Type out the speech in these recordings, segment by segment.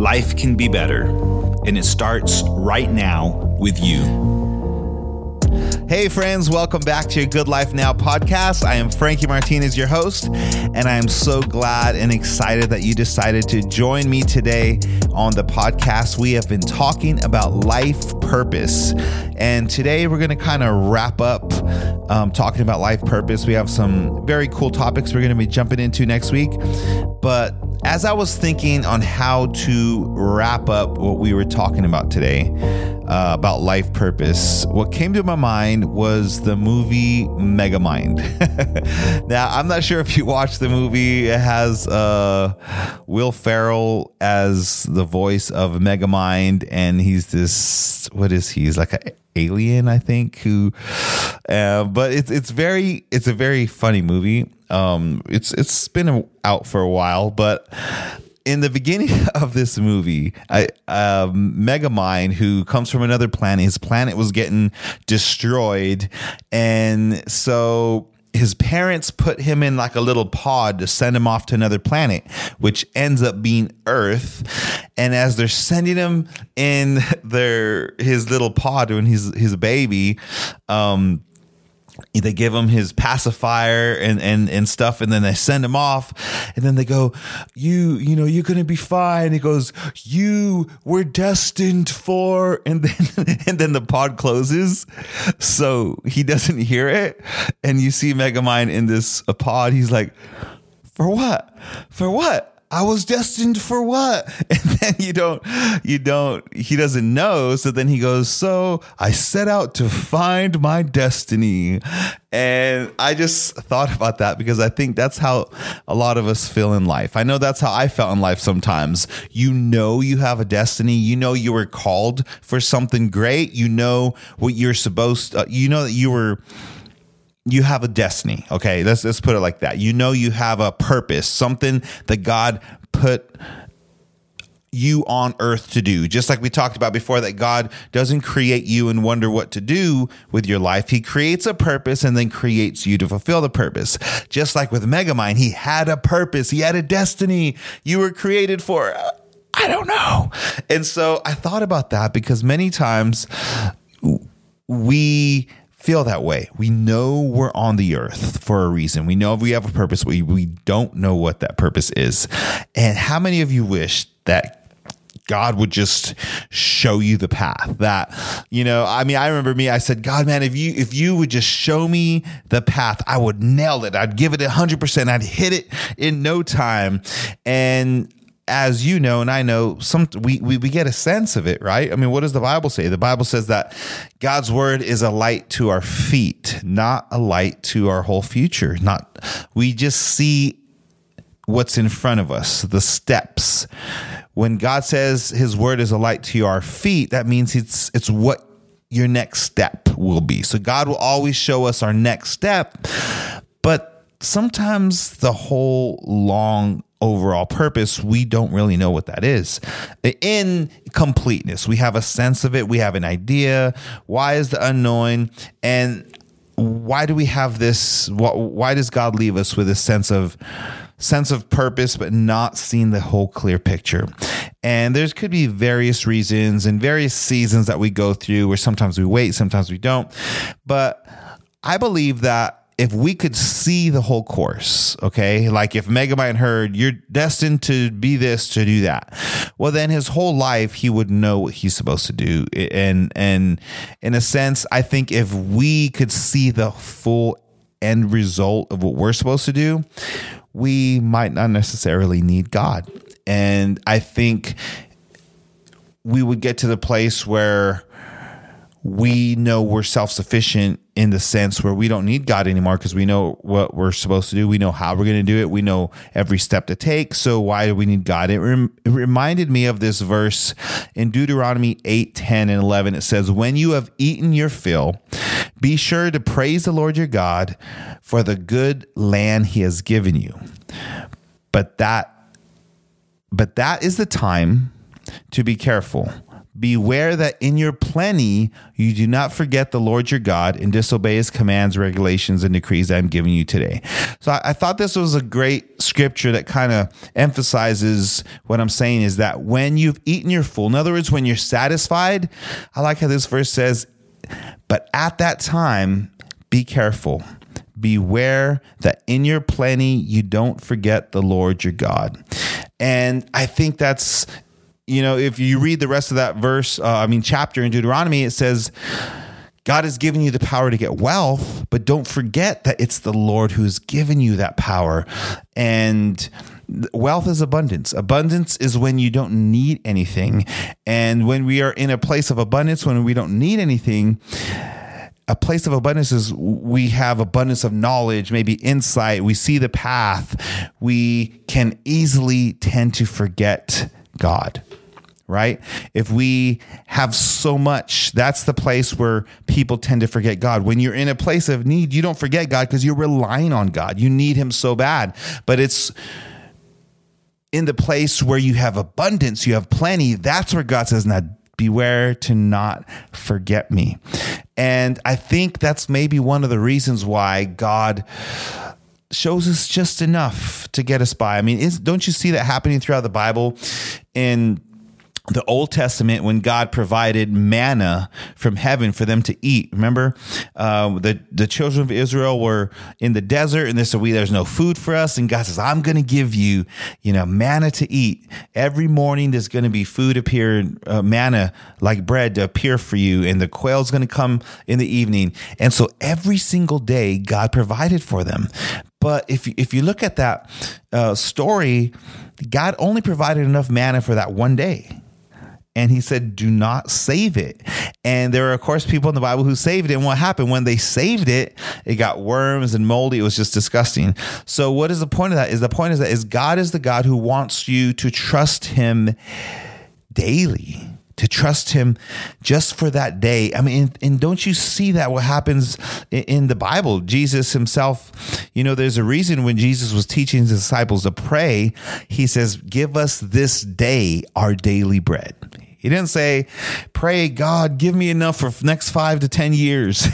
Life can be better, and it starts right now with you. Hey friends, welcome back to your Good Life Now podcast. I am Frankie Martinez, your host, and I am so glad and excited that you decided to join me today on the podcast. We have been talking about life purpose, and today we're going to kind of wrap up talking about life purpose. We have some very cool topics we're going to be jumping into next week, but as I was thinking on how to wrap up what we were talking about today, about life purpose, what came to my mind was the movie Megamind. Now, I'm not sure if you watched the movie. It has Will Ferrell as the voice of Megamind, and he's this, what is he? He's like an alien, I think, who, but it's a very funny movie. It's been out for a while, but in the beginning of this movie, Megamind, who comes from another planet, his planet was getting destroyed. And so his parents put him in like a little pod to send him off to another planet, which ends up being Earth. And as they're sending him in his little pod when he's a baby, they give him his pacifier and stuff, and then they send him off, and then they go, you know, you're going to be fine. He goes, you were destined for, and then the pod closes. So he doesn't hear it. And you see Megamind in this pod. He's like, for what? I was destined for what? And then he doesn't know. So then he goes, so I set out to find my destiny. And I just thought about that because I think that's how a lot of us feel in life. I know that's how I felt in life sometimes. You know you have a destiny. You know you were called for something great. You know what you're supposed to, you know that you have a destiny. Okay. Let's put it like that. You know, you have a purpose, something that God put you on earth to do. Just like we talked about before, that God doesn't create you and wonder what to do with your life. He creates a purpose and then creates you to fulfill the purpose. Just like with Megamind, he had a purpose. He had a destiny. You were created for, I don't know. And so I thought about that because many times we feel that way. We know we're on the earth for a reason. We know we have a purpose. We don't know what that purpose is. And how many of you wish that God would just show you the path? That, you know, I mean, I remember me, I said, God, man, if you would just show me the path, I would nail it. I'd give it 100%. I'd hit it in no time. And as you know, and I know, we get a sense of it, right? I mean, what does the Bible say? The Bible says that God's word is a light to our feet, not a light to our whole future. We just see what's in front of us, the steps. When God says his word is a light to our feet, that means it's what your next step will be. So God will always show us our next step, but sometimes the whole long overall purpose, we don't really know what that is. In completeness, we have a sense of it. We have an idea. Why is the unknown? And why do we have this? Why does God leave us with a sense of purpose, but not seeing the whole clear picture? And there's could be various reasons and various seasons that we go through where sometimes we wait, sometimes we don't. But I believe that if we could see the whole course, okay, like if Megamind heard, you're destined to be this, to do that, well, then his whole life, he would know what he's supposed to do. And in a sense, I think if we could see the full end result of what we're supposed to do, we might not necessarily need God. And I think we would get to the place where we know we're self-sufficient in the sense where we don't need God anymore because we know what we're supposed to do. We know how we're going to do it. We know every step to take. So why do we need God? It reminded me of this verse in Deuteronomy 8, 10, and 11. It says, when you have eaten your fill, be sure to praise the Lord your God for the good land he has given you. But that is the time to be careful. Beware that in your plenty, you do not forget the Lord your God and disobey his commands, regulations, and decrees I'm giving you today. So I thought this was a great scripture that kind of emphasizes what I'm saying is that when you've eaten your full, in other words, when you're satisfied, I like how this verse says, but at that time, be careful. Beware that in your plenty, you don't forget the Lord your God. And I think that's, you know, if you read the rest of that verse, chapter in Deuteronomy, it says, God has given you the power to get wealth, but don't forget that it's the Lord who's given you that power. And wealth is abundance. Abundance is when you don't need anything. And when we are in a place of abundance, when we don't need anything, a place of abundance is we have abundance of knowledge, maybe insight. We see the path. We can easily tend to forget God. Right? If we have so much, that's the place where people tend to forget God. When you're in a place of need, you don't forget God because you're relying on God. You need him so bad. But it's in the place where you have abundance, you have plenty, that's where God says, now beware to not forget me. And I think that's maybe one of the reasons why God shows us just enough to get us by. I mean, don't you see that happening throughout the Bible? In the Old Testament, when God provided manna from heaven for them to eat, remember, the children of Israel were in the desert, and they said, there's no food for us. And God says, I'm going to give you, manna to eat every morning. There's going to be food manna like bread to appear for you, and the quail's going to come in the evening. And so every single day, God provided for them. But if you look at that story, God only provided enough manna for that one day. And he said, do not save it. And there are, of course, people in the Bible who saved it. And what happened when they saved it? It got worms and moldy. It was just disgusting. So what is the point of that? The point is that God is the God who wants you to trust him daily, to trust him just for that day. I mean, and don't you see that what happens in the Bible? Jesus himself, there's a reason when Jesus was teaching his disciples to pray, he says, give us this day our daily bread. He didn't say, pray, God, give me enough for next 5 to 10 years.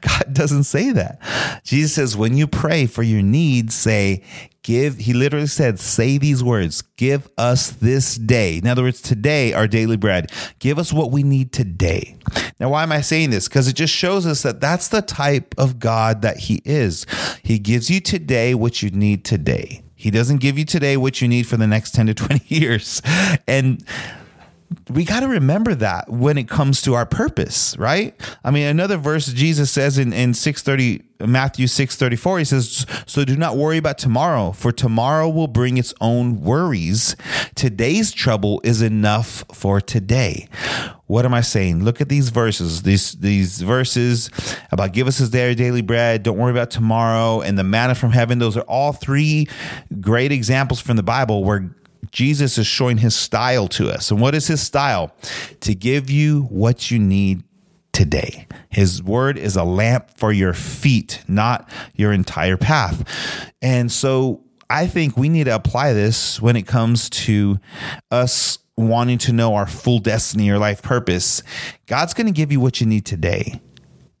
God doesn't say that. Jesus says, when you pray for your needs, he literally said, say these words, give us this day. In other words, today, our daily bread. Give us what we need today. Now, why am I saying this? Because it just shows us that that's the type of God that he is. He gives you today what you need today. He doesn't give you today what you need for the next 10 to 20 years. And we got to remember that when it comes to our purpose, right? I mean, another verse Jesus says in Matthew 6:34, he says, so do not worry about tomorrow, for tomorrow will bring its own worries. Today's trouble is enough for today. What am I saying? Look at these verses, these verses about give us our daily bread, don't worry about tomorrow, and the manna from heaven. Those are all three great examples from the Bible where Jesus is showing his style to us. And what is his style? To give you what you need today. His word is a lamp for your feet, not your entire path. And so I think we need to apply this when it comes to us wanting to know our full destiny or life purpose. God's going to give you what you need today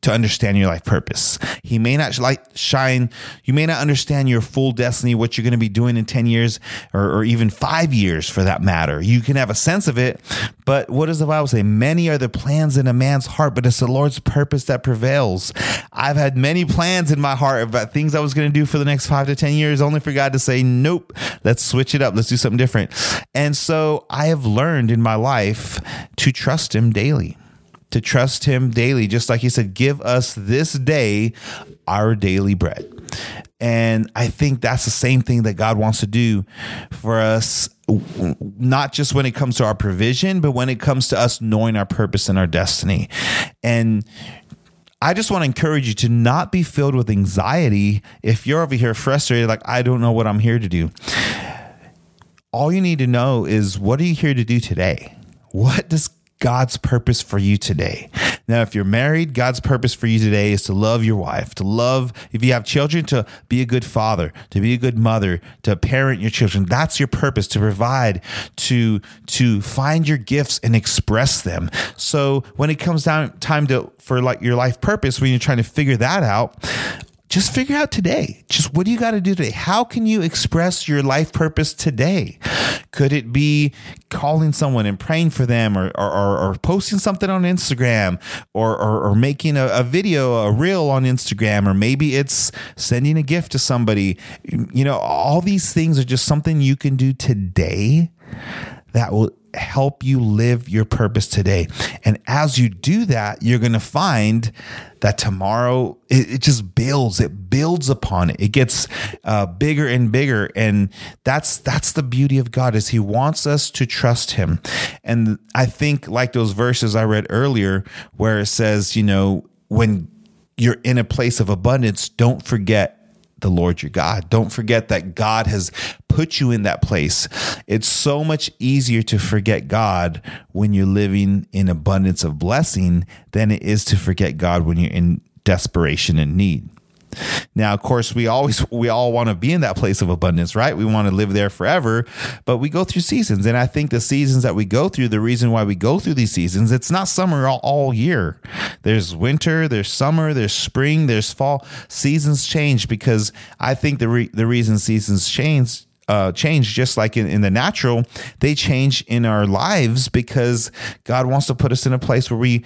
to understand your life purpose. He may not shine. You may not understand your full destiny, what you're going to be doing in 10 years or even 5 years for that matter. You can have a sense of it, but what does the Bible say? Many are the plans in a man's heart, but it's the Lord's purpose that prevails. I've had many plans in my heart about things I was going to do for the next 5 to 10 years, only for God to say, nope, let's switch it up. Let's do something different. And so I have learned in my life to trust him daily. To trust him daily, just like he said, give us this day our daily bread. And I think that's the same thing that God wants to do for us, not just when it comes to our provision, but when it comes to us knowing our purpose and our destiny. And I just want to encourage you to not be filled with anxiety if you're over here frustrated, like, I don't know what I'm here to do. All you need to know is, what are you here to do today? What does God's purpose for you today? Now, if you're married, God's purpose for you today is to love your wife, to love, if you have children, to be a good father, to be a good mother, to parent your children. That's your purpose, to provide, to find your gifts and express them. So when it comes down time to, for like your life purpose, when you're trying to figure that out, just figure out today. Just what do you got to do today? How can you express your life purpose today? Could it be calling someone and praying for them, or posting something on Instagram, or making a video, a reel on Instagram, or maybe it's sending a gift to somebody? You know, all these things are just something you can do today that will help you live your purpose today. And as you do that, you're going to find that tomorrow it just builds. It builds upon it. It gets bigger and bigger. And that's the beauty of God, is He wants us to trust Him. And I think like those verses I read earlier where it says, you know, when you're in a place of abundance, don't forget the Lord your God. Don't forget that God has put you in that place. It's so much easier to forget God when you're living in abundance of blessing than it is to forget God when you're in desperation and need. Now, of course, we all want to be in that place of abundance, right? We want to live there forever, but we go through seasons. And I think the seasons that we go through, the reason why we go through these seasons, it's not summer all year. There's winter, there's summer, there's spring, there's fall. Seasons change, because I think the reason seasons change just like in the natural, they change in our lives because God wants to put us in a place where we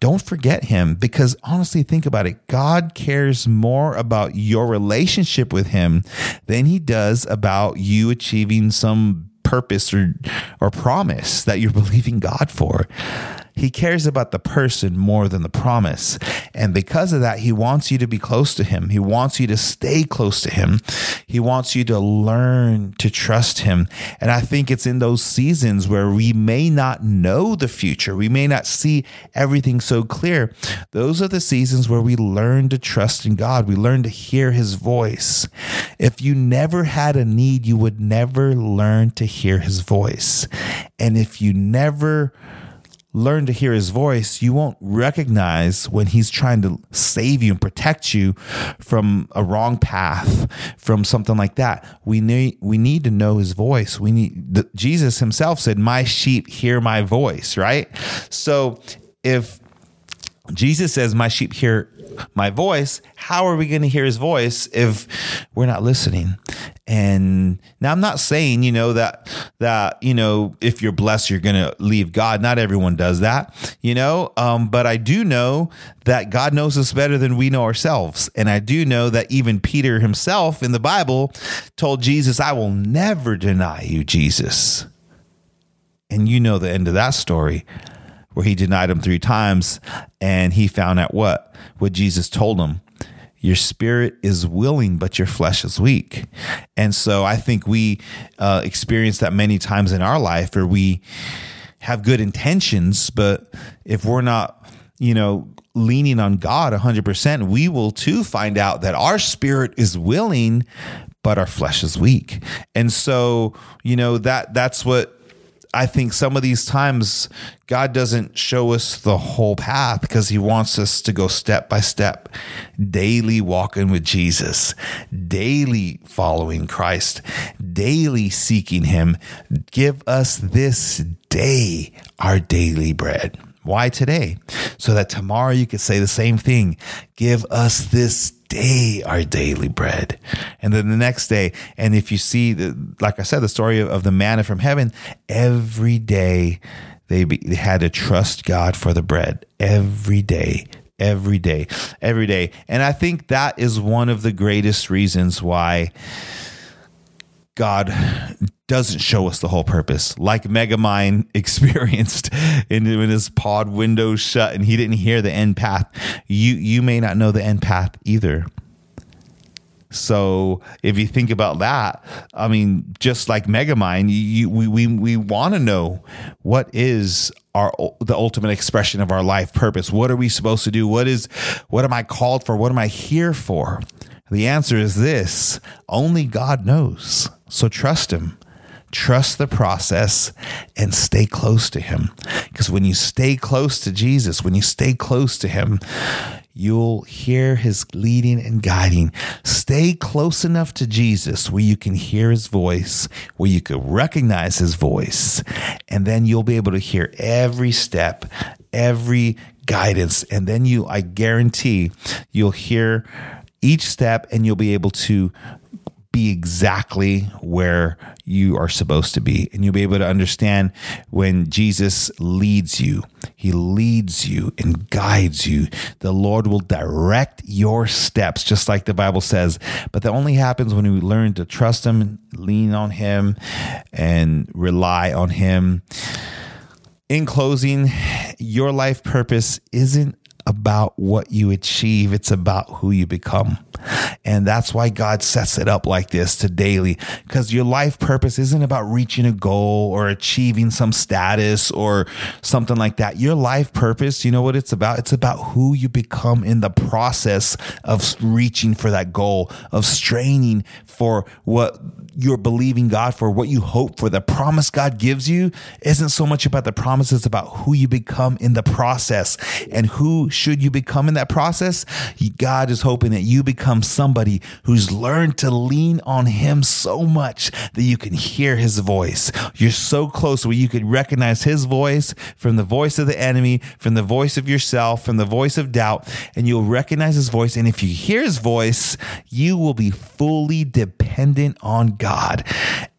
don't forget Him, because honestly, think about it. God cares more about your relationship with Him than He does about you achieving some purpose or promise that you're believing God for. He cares about the person more than the promise. And because of that, He wants you to be close to Him. He wants you to stay close to Him. He wants you to learn to trust Him. And I think it's in those seasons where we may not know the future. We may not see everything so clear. Those are the seasons where we learn to trust in God. We learn to hear His voice. If you never had a need, you would never learn to hear His voice. And if you never learn to hear His voice, you won't recognize when He's trying to save you and protect you from a wrong path, from something like that. We need to know His voice. Jesus Himself said, "My sheep hear my voice," right? So if Jesus says, "My sheep hear my voice," how are we going to hear His voice if we're not listening? And now I'm not saying, you know, that, you know, if you're blessed, you're going to leave God. Not everyone does that, you know, but I do know that God knows us better than we know ourselves. And I do know that even Peter himself in the Bible told Jesus, "I will never deny you, Jesus." And you know the end of that story, where he denied Him 3 times, and he found out what Jesus told him: your spirit is willing, but your flesh is weak. And so I think we experience that many times in our life, where we have good intentions, but if we're not, you know, leaning on God 100%, we will too find out that our spirit is willing, but our flesh is weak. And so, you know, that's what I think. Some of these times God doesn't show us the whole path because He wants us to go step by step, daily walking with Jesus, daily following Christ, daily seeking Him. Give us this day our daily bread. Why today? So that tomorrow you could say the same thing. Give us this day our daily bread. And then the next day. And if you see, like I said, the story of the manna from heaven, every day they had to trust God for the bread. Every day. And I think that is one of the greatest reasons why God doesn't show us the whole purpose, like Megamind experienced when his pod window shut and he didn't hear the end path. You may not know the end path either. So if you think about that, I mean, just like Megamind, we want to know what is the ultimate expression of our life purpose. What are we supposed to do? What am I called for? What am I here for? The answer is this: only God knows. So trust Him. Trust the process and stay close to him. Because when you stay close to Jesus, when you stay close to him, you'll hear his leading and guiding. Stay close enough to Jesus where you can hear his voice, where you can recognize his voice, and then you'll be able to hear every step, every guidance. And then I guarantee you'll hear each step and you'll be able to be exactly where you are supposed to be. And you'll be able to understand when Jesus leads you, he leads you and guides you. The Lord will direct your steps, just like the Bible says. But that only happens when we learn to trust him, lean on him, and rely on him. In closing, your life purpose isn't about what you achieve. It's about who you become. And that's why God sets it up like this to daily, because your life purpose isn't about reaching a goal or achieving some status or something like that. Your life purpose, you know what it's about? It's about who you become in the process of reaching for that goal, of straining for what you're believing God for, what you hope for. The promise God gives you isn't so much about the promise, it's about who you become in the process. And who should you become in that process? God is hoping that you become somebody who's learned to lean on him so much that you can hear his voice. You're so close where you can recognize his voice from the voice of the enemy, from the voice of yourself, from the voice of doubt, and you'll recognize his voice. And if you hear his voice, you will be fully dependent on God.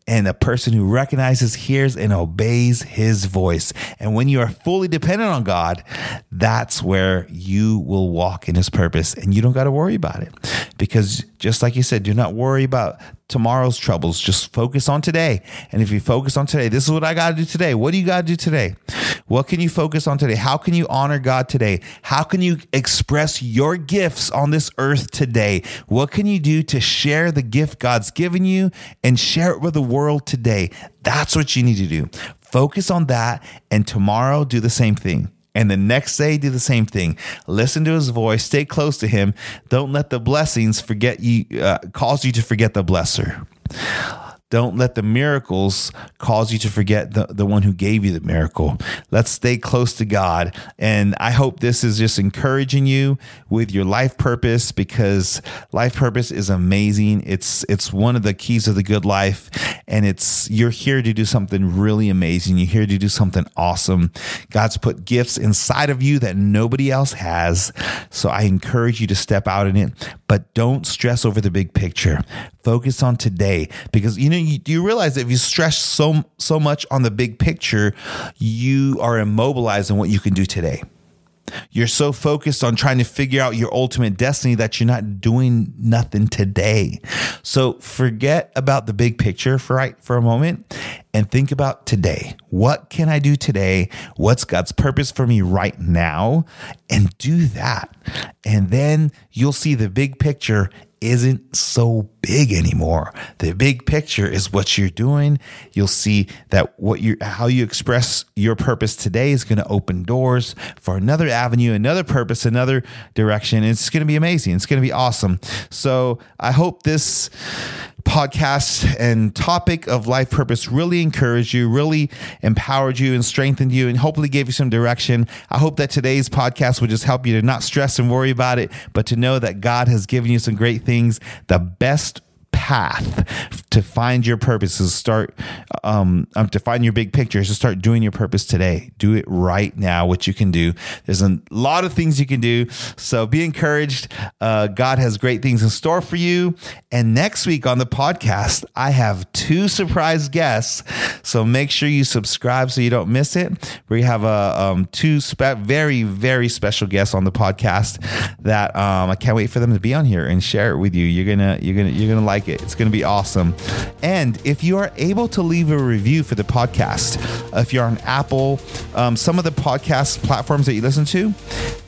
And a person who recognizes, hears, and obeys his voice. And when you are fully dependent on God, that's where you will walk in his purpose. And you don't got to worry about it. Because just like you said, do not worry about tomorrow's troubles. Just focus on today. And if you focus on today, this is what I got to do today. What do you got to do today? What can you focus on today? How can you honor God today? How can you express your gifts on this earth today? What can you do to share the gift God's given you and share it with the world today? That's what you need to do. Focus on that, and tomorrow do the same thing. And the next day, do the same thing. Listen to his voice. Stay close to him. Don't let the blessings cause you to forget the blesser. Don't let the miracles cause you to forget the one who gave you the miracle. Let's stay close to God. And I hope this is just encouraging you with your life purpose, because life purpose is amazing. It's one of the keys of the good life. And you're here to do something really amazing. You're here to do something awesome. God's put gifts inside of you that nobody else has. So I encourage you to step out in it, but don't stress over the big picture. Focus on today, because you realize that if you stress so much on the big picture, you are immobilized on what you can do today. You're so focused on trying to figure out your ultimate destiny that you're not doing nothing today. So forget about the big picture for a moment and think about today. What can I do today? What's God's purpose for me right now? And do that. And then you'll see the big picture isn't so big anymore. The big picture is what you're doing. You'll see that how you express your purpose today is going to open doors for another avenue, another purpose, another direction. It's going to be amazing. It's going to be awesome. So I hope this podcast and topic of life purpose really encouraged you, really empowered you and strengthened you, and hopefully gave you some direction. I hope that today's podcast would just help you to not stress and worry about it, but to know that God has given you some great things. The best path to find your purpose is to find your big picture is to start doing your purpose today. Do it right now, what you can do. There's a lot of things you can do. So be encouraged. God has great things in store for you. And next week on the podcast, I have 2 surprise guests. So make sure you subscribe so you don't miss it. We have 2 very, very special guests on the podcast that I can't wait for them to be on here and share it with you. You're gonna like it. It's going to be awesome. And if you are able to leave a review for the podcast, if you're on Apple, some of the podcast platforms that you listen to,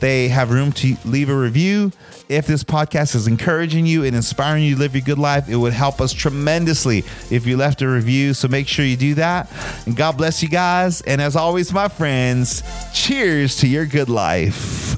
they have room to leave a review. If this podcast is encouraging you and inspiring you to live your good life, it would help us tremendously if you left a review. So make sure you do that. And God bless you guys. And as always, my friends, cheers to your good life.